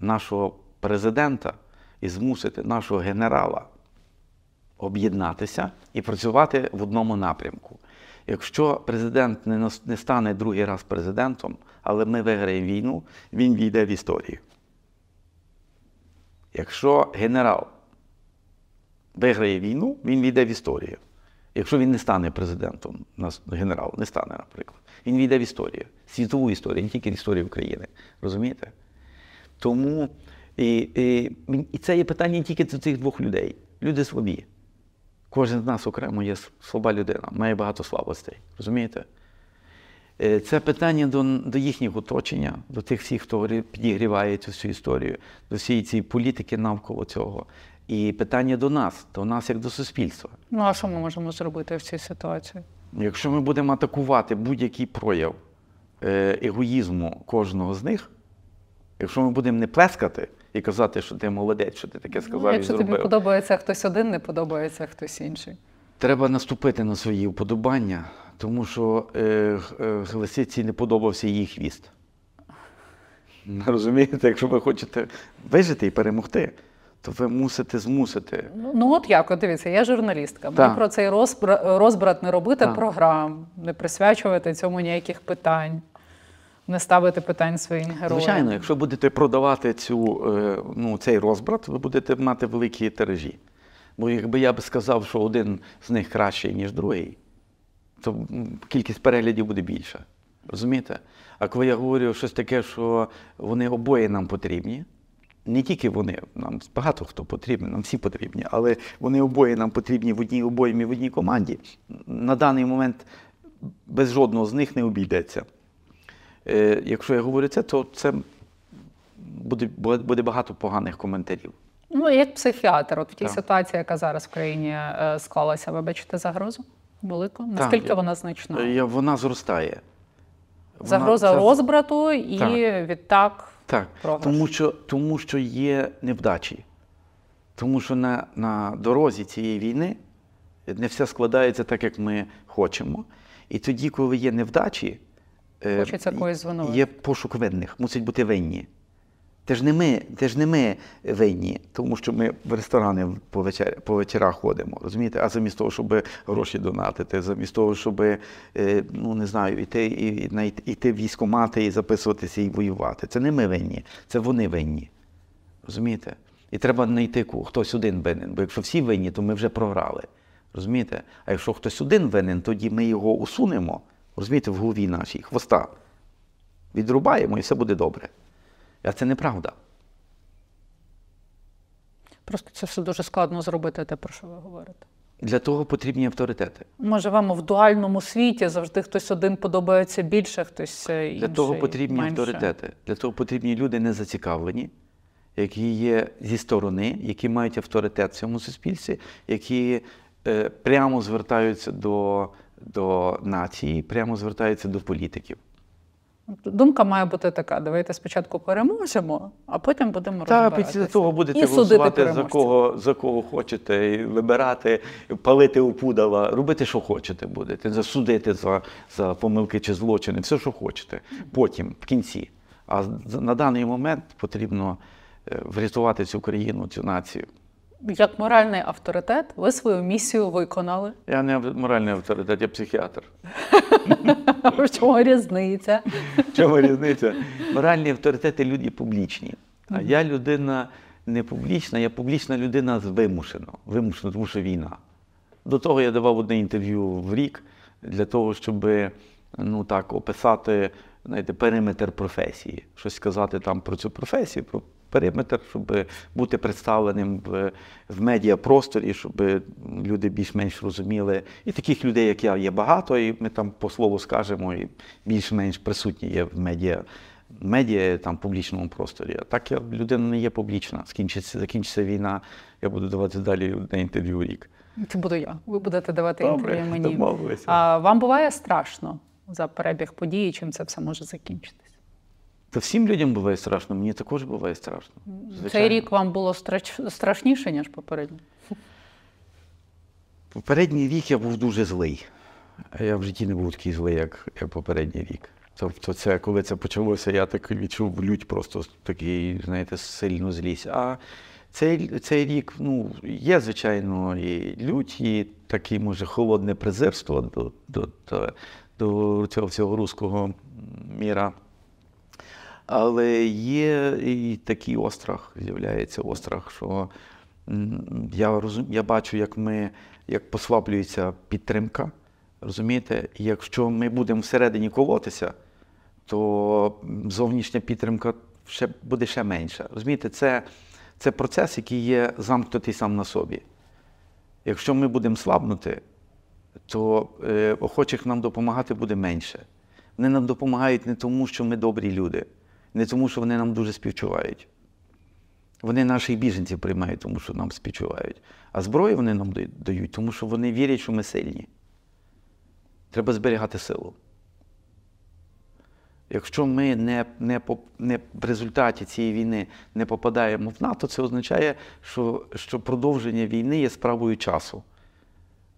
нашого президента і змусити нашого генерала об'єднатися і працювати в одному напрямку. Якщо президент не стане другий раз президентом, але ми виграємо війну, він війде в історію. Якщо генерал виграє війну, він війде в історію. Якщо він не стане президентом, генерал не стане, наприклад, він війде в історію, світову історію, не тільки в історію України. Розумієте? Тому і це є питання не тільки до цих двох людей. Люди слабі. Кожен з нас окремо є слаба людина, має багато слабостей. Розумієте? Це питання до їхніх оточення, до тих всіх, хто підігріває цю всю історію, до всієї цієї політики навколо цього. І питання до нас як до суспільства. Ну а що ми можемо зробити в цій ситуації? Якщо ми будемо атакувати будь-який прояв егоїзму кожного з них, якщо ми будемо не плескати і казати, що ти молодець, що ти таке сказав і зробив. Якщо тобі подобається хтось один, не подобається хтось інший. Треба наступити на свої вподобання, тому що лисиці не подобався її хвіст. Розумієте, якщо ви хочете вижити і перемогти, то ви мусите змусити. Ну от як, дивіться, я журналістка. Мені про цей розбрат не робити програм, не присвячувати цьому ніяких питань, не ставити питань своїм героям. Звичайно, якщо будете продавати цей розбрат, ви будете мати великі тиражі. Бо якби я б сказав, що один з них кращий, ніж другий, то кількість переглядів буде більша. Розумієте? А коли я говорю щось таке, що вони обоє нам потрібні, не тільки вони, нам багато хто потрібен, нам всі потрібні, але вони обоє нам потрібні в одній обоймі, в одній команді, на даний момент без жодного з них не обійдеться. Якщо я говорю це, то це буде багато поганих коментарів. Ну, як психіатр, от в тій ситуації, яка зараз в країні склалася, ви бачите загрозу велику? Наскільки вона значна? Вона зростає. Загроза розбрату і відтак програш. Тому що є невдачі. Тому що на дорозі цієї війни не все складається так, як ми хочемо. І тоді, коли є невдачі, є пошук винних, мусять бути винні. Теж не ми винні, тому що ми в ресторани по вечорах ходимо, розумієте? А замість того, щоб гроші донатити, замість того, щоб, йти в військкомати і записуватися, і воювати. Це не ми винні, це вони винні, розумієте? І треба знайти, хтось один винен, бо якщо всі винні, то ми вже програли, розумієте? А якщо хтось один винен, тоді ми його усунемо, розумієте, в голові нашій, хвоста, відрубаємо і все буде добре. А це неправда. Просто це все дуже складно зробити, те, про що ви говорите. Для того потрібні авторитети. Ми живемо в дуальному світі, завжди хтось один подобається більше, хтось інший. Для того потрібні авторитети. Для того потрібні люди незацікавлені, які є зі сторони, які мають авторитет в цьому суспільстві, які прямо звертаються до нації, прямо звертаються до політиків. Думка має бути така: давайте спочатку переможемо, а потім будемо розбиратися. Та після того будете голосувати за кого хочете, і вибирати, палити опудала, робити, що хочете будете, засудити за помилки чи злочини, все, що хочете. Потім, в кінці. А на даний момент потрібно врятувати цю країну, цю націю. Як моральний авторитет ви свою місію виконали? Я не моральний авторитет, я психіатр. В чому різниця? В чому різниця? Моральні авторитети – люди публічні. А я людина не публічна, я публічна людина вимушено. Вимушено, тому що війна. До того я давав одне інтерв'ю в рік для того, щоб описати, знаєте, периметр професії. Щось сказати там про цю професію, про периметр, щоб бути представленим в медіапросторі, щоб люди більш-менш розуміли. І таких людей, як я, є багато, і ми там по слову скажемо, і більш-менш присутні є в медіа там, публічному просторі. А так я, людина не є публічна. Закінчиться війна, я буду давати далі одне інтерв'ю в рік. Це буду я. Ви будете давати інтерв'ю мені. Домовилися. А вам буває страшно за перебіг події, чим це все може закінчитися? Та всім людям буває страшно, мені також буває страшно. Звичайно. Цей рік вам було страшніше, ніж попередній? Попередній рік я був дуже злий. Я в житті не був такий злий, як попередній рік. Тобто це, коли це почалося, я так відчув лють просто, такий, знаєте, сильно злість. А цей рік, є, звичайно, і лють, і таке, може, холодне презирство до цього всього руського міра. Але є і такий острах, з'являється острах, що я бачу, як послаблюється підтримка, розумієте? Якщо ми будемо всередині колотися, то зовнішня підтримка буде ще менша. Розумієте, це процес, який є замкнутий сам на собі. Якщо ми будемо слабнути, то охочих нам допомагати буде менше. Вони нам допомагають не тому, що ми добрі люди, не тому, що вони нам дуже співчувають. Вони наших біженців приймають, тому що нам співчувають. А зброю вони нам дають, тому що вони вірять, що ми сильні. Треба зберігати силу. Якщо ми в результаті цієї війни не попадаємо в НАТО, це означає, що продовження війни є справою часу.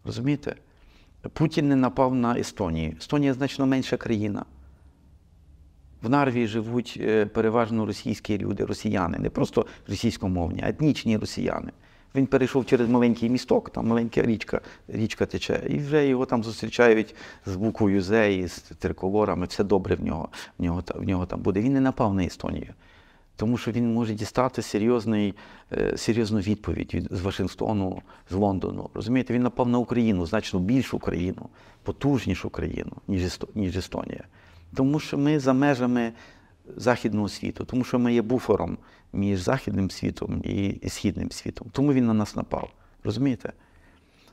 Розумієте? Путін не напав на Естонію. Естонія значно менша країна. В Нарвії живуть переважно російські люди, росіяни, не просто російськомовні, а етнічні росіяни. Він перейшов через маленький місток, там маленька річка тече, і вже його там зустрічають з буквою «З» і з триколорами, все добре в нього там буде. Він не напав на Естонію, тому що він може дістати серйозну відповідь з Вашингтону, з Лондону. Розумієте, він напав на Україну, значно більшу країну, потужнішу країну, ніж Естонія. Тому що ми за межами західного світу, тому що ми є буфером між західним світом і східним світом. Тому він на нас напав. Розумієте?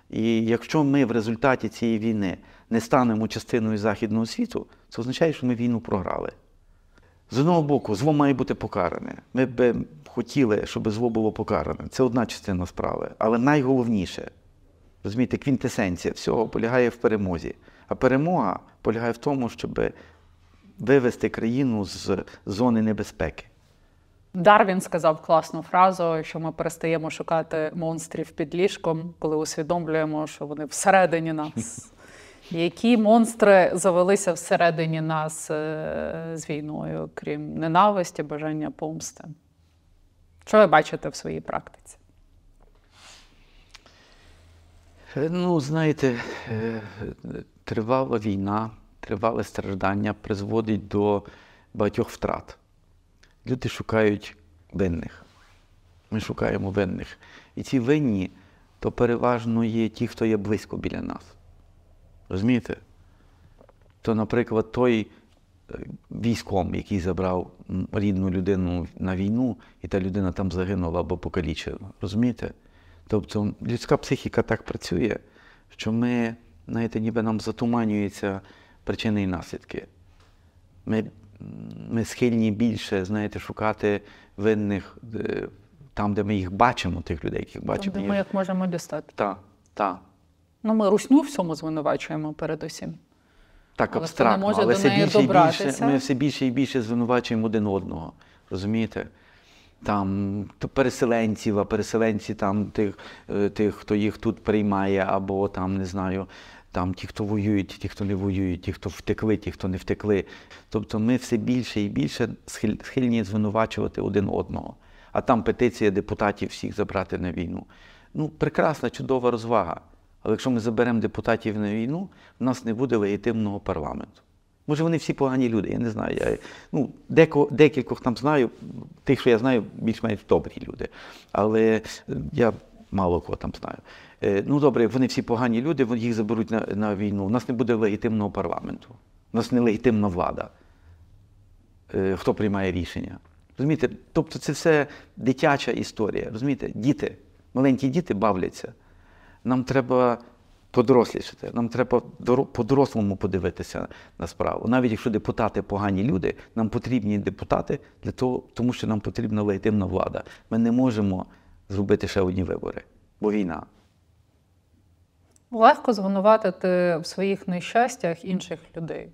І якщо ми в результаті цієї війни не станемо частиною західного світу, це означає, що ми війну програли. З одного боку, зло має бути покаране. Ми б хотіли, щоб зло було покаране. Це одна частина справи. Але найголовніше, розумієте, квінтесенція всього полягає в перемозі. А перемога полягає в тому, щоб вивести країну з зони небезпеки. Дарвін сказав класну фразу, що ми перестаємо шукати монстрів під ліжком, коли усвідомлюємо, що вони всередині нас. Які монстри завелися всередині нас з війною, крім ненависті, бажання помсти? Що ви бачите в своїй практиці? Знаєте, тривала війна, тривале страждання призводить до багатьох втрат. Люди шукають винних. Ми шукаємо винних. І ці винні, то переважно є ті, хто є близько біля нас. Розумієте? То, наприклад, той військом, який забрав рідну людину на війну, і та людина там загинула або покалічена. Розумієте? Тобто людська психіка так працює, що ми, знаєте, ніби нам затуманюються причини і наслідки. Ми схильні більше, знаєте, шукати винних там, де ми їх бачимо, тих людей, яких бачимо. Там, де ми їх можемо дістати. Так, так. Ну, ми русню всьому звинувачуємо передусім. Так, але абстрактно, але ми все більше і більше звинувачуємо один одного, розумієте? Там переселенців, а переселенці там тих, хто їх тут приймає, або там, не знаю, там ті, хто воюють, ті, хто не воюють, ті, хто втекли, ті, хто не втекли. Тобто ми все більше і більше схильні звинувачувати один одного. А там петиція депутатів всіх забрати на війну. Ну, прекрасна, чудова розвага. Але якщо ми заберемо депутатів на війну, в нас не буде легітимного парламенту. Може, вони всі погані люди, я не знаю. Ну, декількох там знаю, тих, що я знаю, більш-менш добрі люди. Але я мало кого там знаю. Ну, добре, вони всі погані люди, їх заберуть на війну. У нас не буде легітимного парламенту. У нас не легітимна влада, хто приймає рішення. Розумієте? Тобто це все дитяча історія, розумієте? Діти, маленькі діти бавляться. Нам треба подорослішати, нам треба по-дорослому подивитися на справу. Навіть якщо депутати погані люди, нам потрібні депутати, для того, тому що нам потрібна легітимна влада. Ми не можемо зробити ще одні вибори, бо війна. Легко звинуватити в своїх нещастях інших людей.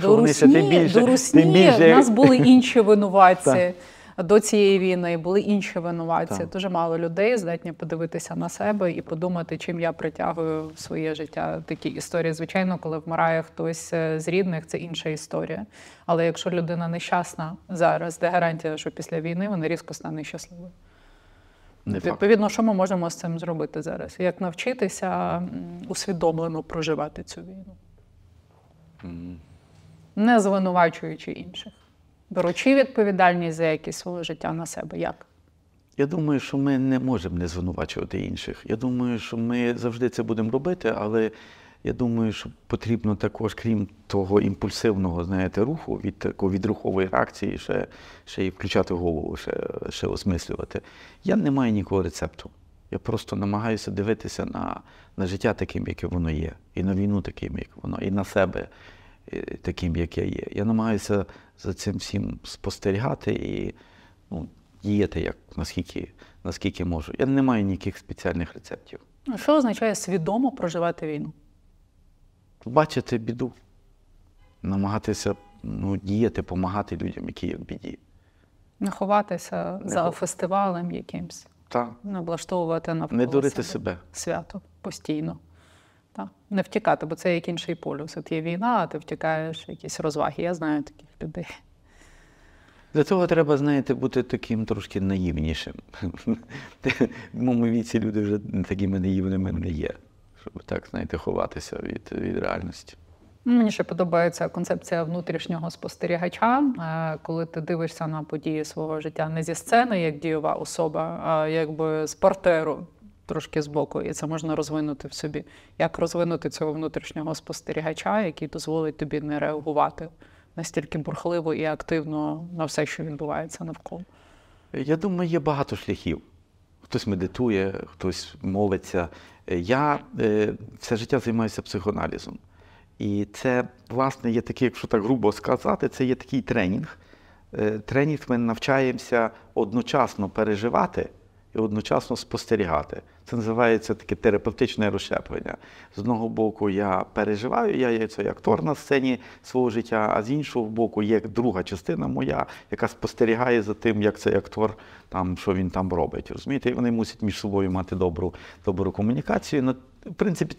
До русні в нас були інші винуватці. До цієї війни були інші винуватці. Так. Дуже мало людей здатні подивитися на себе і подумати, чим я притягую в своє життя такі історії. Звичайно, коли вмирає хтось з рідних, це інша історія. Але якщо людина нещасна зараз, де гарантія, що після війни вона різко стане щасливою? Відповідно, що ми можемо з цим зробити зараз? Як навчитися усвідомлено проживати цю війну? Не звинувачуючи інших. Беручи відповідальність за якість свого життя на себе. Як? Я думаю, що ми не можемо не звинувачувати інших. Я думаю, що ми завжди це будемо робити, але я думаю, що потрібно також, крім того імпульсивного, знаєте, руху, від такої відрухової реакції, ще й включати голову, ще осмислювати. Я не маю ніякого рецепту. Я просто намагаюся дивитися на життя таким, яке воно є, і на війну таким, як воно, і на себе таким, як я є. Я намагаюся за цим всім спостерігати і діяти, як, наскільки можу. Я не маю ніяких спеціальних рецептів. Що означає свідомо проживати війну? Бачити біду, намагатися діяти, допомагати людям, які є в біді. Не ховатися за фестивалем якимсь. Так. Не облаштовувати навколо себе. Не дурити себе. Свято постійно. Так. Не втікати, бо це як інший полюс. От є війна, а ти втікаєш, якісь розваги. Я знаю таких людей. Для цього треба, знаєте, бути таким трошки наївнішим. В моєму віці люди вже такими наївними не є, щоб так, знаєте, ховатися від реальності. Мені ще подобається концепція внутрішнього спостерігача, коли ти дивишся на події свого життя не зі сцени, як дієва особа, а якби з партеру. Трошки збоку, і це можна розвинути в собі. Як розвинути цього внутрішнього спостерігача, який дозволить тобі не реагувати настільки бурхливо і активно на все, що відбувається навколо? Я думаю, є багато шляхів. Хтось медитує, хтось молиться. Я все життя займаюся психоаналізом. І це, власне, є такий, якщо так грубо сказати, це є такий тренінг. Тренінг ми навчаємося одночасно переживати і одночасно спостерігати. Це називається таке терапевтичне розщеплення. З одного боку, я переживаю, я є цей актор на сцені свого життя, а з іншого боку, є друга частина моя, яка спостерігає за тим, як цей актор, там, що він там робить. Розумієте? І вони мусять між собою мати добру комунікацію. В принципі,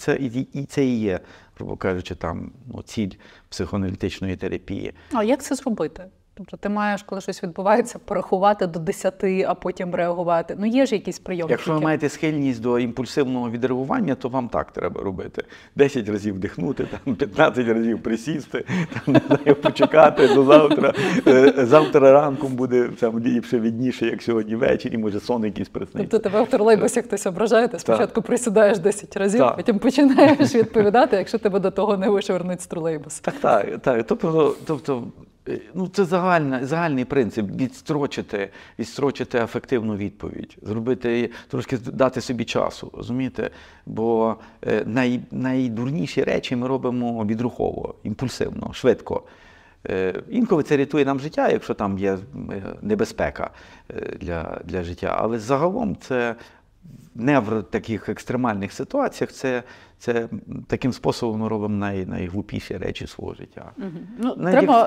це і є, грубо кажучи, там, ціль психоаналітичної терапії. А як це зробити? Тобто ти маєш, коли щось відбувається, порахувати до 10, а потім реагувати. Є ж якісь прийоми. Якщо ви маєте схильність до імпульсивного відреагування, то вам так треба робити. 10 разів вдихнути, 15 разів присісти, почекати до завтра. Завтра ранком буде ліпше, відніше, як сьогодні ввечері, може сон якийсь присниться. Тобто тебе в тролейбусі хтось ображає, ти спочатку присідаєш 10 разів, потім починаєш відповідати, якщо тебе до того не вишвернуть з тролейбуса. Так, так. Тобто Ну, це загальний принцип – відстрочити афективну відповідь, зробити, трошки дати собі часу, розумієте? Бо найдурніші речі ми робимо відрухово, імпульсивно, швидко. Інколи це рятує нам життя, якщо там є небезпека для життя, але загалом це не в таких екстремальних ситуаціях, це таким способом ми робимо найглупіші речі свого життя. Угу. Ну,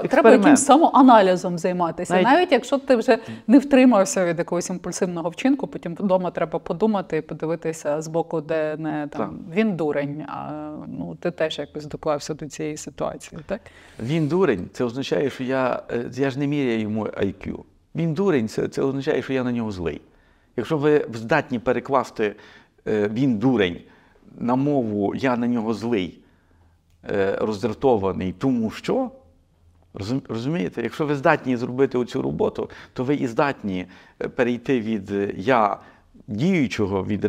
треба якимось самоаналізом займатися. Навіть якщо ти вже не втримався від якогось імпульсивного вчинку, потім вдома треба подумати і подивитися з боку, де не там, він дурень, а ну, ти теж якось доклався до цієї ситуації. Так? Він дурень, це означає, що я ж не міряю йому IQ. Він дурень, це означає, що я на нього злий. Якщо ви здатні перекласти «він дурень» на мову «я на нього злий, роздратований, тому що», розумієте? Якщо ви здатні зробити оцю роботу, то ви і здатні перейти від «я діючого», від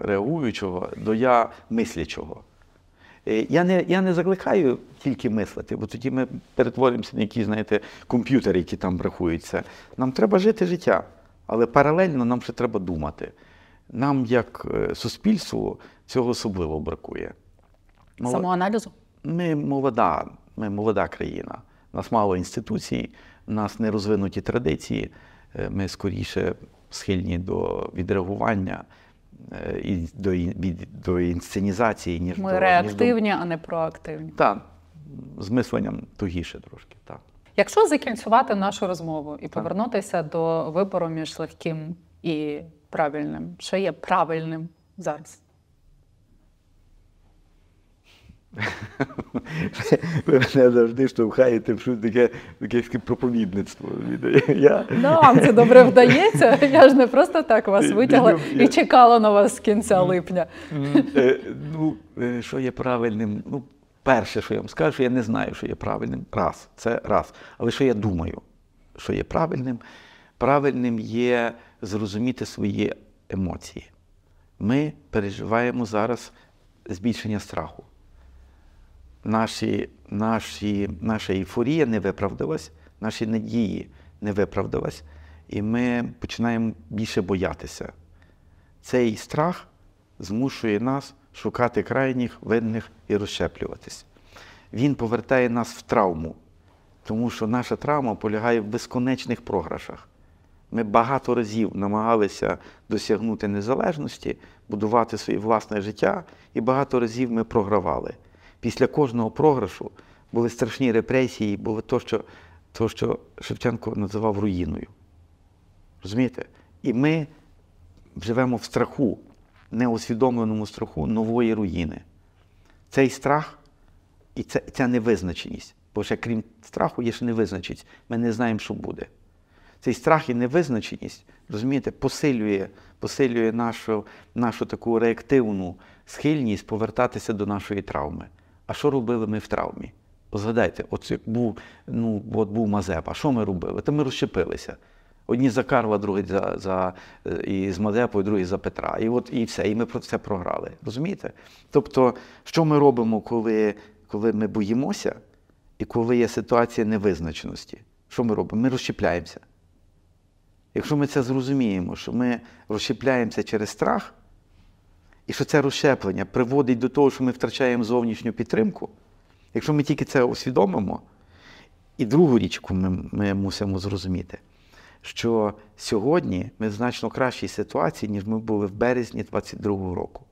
реагуючого до «я мислячого». Я не закликаю тільки мислити, бо тоді ми перетворимося на якісь, знаєте, комп'ютери, які там рахуються. Нам треба жити життя. Але паралельно нам ще треба думати. Нам, як суспільству, цього особливо бракує. Самоаналізу? Ми молода країна. У нас мало інституцій, у нас не розвинуті традиції. Ми скоріше схильні до відреагування і до інсценізації, ніж ми реактивні, а не проактивні. Так, з мисленням тугіше трошки, так. Якщо закінчувати нашу розмову і повернутися до вибору між легким і правильним, що є правильним зараз? Ви мене завжди штовхаєте в щось таке проповідництво. Нам це добре вдається. Я ж не просто так вас витягла і чекала на вас з кінця липня. Ну, що є правильним? Перше, що я вам скажу, що я не знаю, що є правильним. Це раз. Але що я думаю, що є правильним? Правильним є зрозуміти свої емоції. Ми переживаємо зараз збільшення страху. Наша ейфорія не виправдалась, наші надії не виправдалась, і ми починаємо більше боятися. Цей страх змушує нас шукати крайніх, винних і розщеплюватись. Він повертає нас в травму, тому що наша травма полягає в безконечних програшах. Ми багато разів намагалися досягнути незалежності, будувати своє власне життя, і багато разів ми програвали. Після кожного програшу були страшні репресії, було те, що Шевченко називав руїною. Розумієте? І ми живемо в страху, неусвідомленому страху нової руїни. Цей страх і ця невизначеність, бо ще крім страху є ще невизначеність, ми не знаємо, що буде. Цей страх і невизначеність, розумієте, посилює нашу таку реактивну схильність повертатися до нашої травми. А що робили ми в травмі? Згадайте, от був Мазепа, що ми робили? Та ми розщепилися. Одні за Карла, другі і з Мазепою, другі за Петра. І все, і ми про це програли. Розумієте? Тобто, що ми робимо, коли ми боїмося і коли є ситуація невизначеності? Що ми робимо? Ми розщепляємося. Якщо ми це зрозуміємо, що ми розщепляємося через страх, і що це розщеплення приводить до того, що ми втрачаємо зовнішню підтримку, якщо ми тільки це усвідомимо, і другу річку ми мусимо зрозуміти, що сьогодні ми в значно кращій ситуації, ніж ми були в березні 2022 року.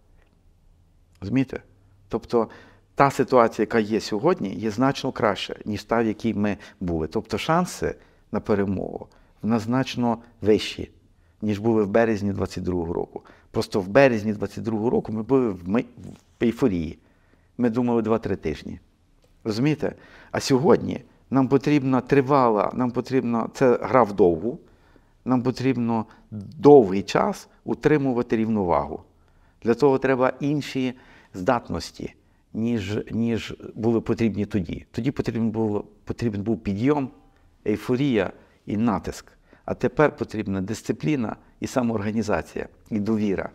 Розумієте? Тобто та ситуація, яка є сьогодні, є значно краща, ніж та, в якій ми були. Тобто шанси на перемогу в нас значно вищі, ніж були в березні 2022 року. Просто в березні 2022 року ми були в ейфорії. Ми думали 2-3 тижні. Розумієте? А сьогодні нам потрібна це гра вдовгу, нам потрібно довгий час утримувати рівновагу. Для того треба інші здатності, ніж були потрібні тоді. Тоді потрібен був підйом, ейфорія і натиск. А тепер потрібна дисципліна і самоорганізація, і довіра.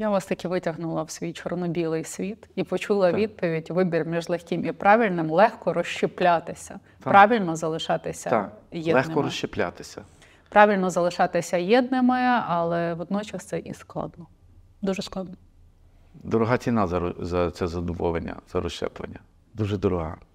Я вас таки витягнула в свій чорно-білий світ і почула відповідь: вибір між легким і правильним, легко розщеплятися, правильно залишатися єдними. Легко розщеплятися. Правильно залишатися єдними, але водночас це і складно. Дуже складно. Дорога ціна за це задоволення, за розщеплення. Дуже дорога.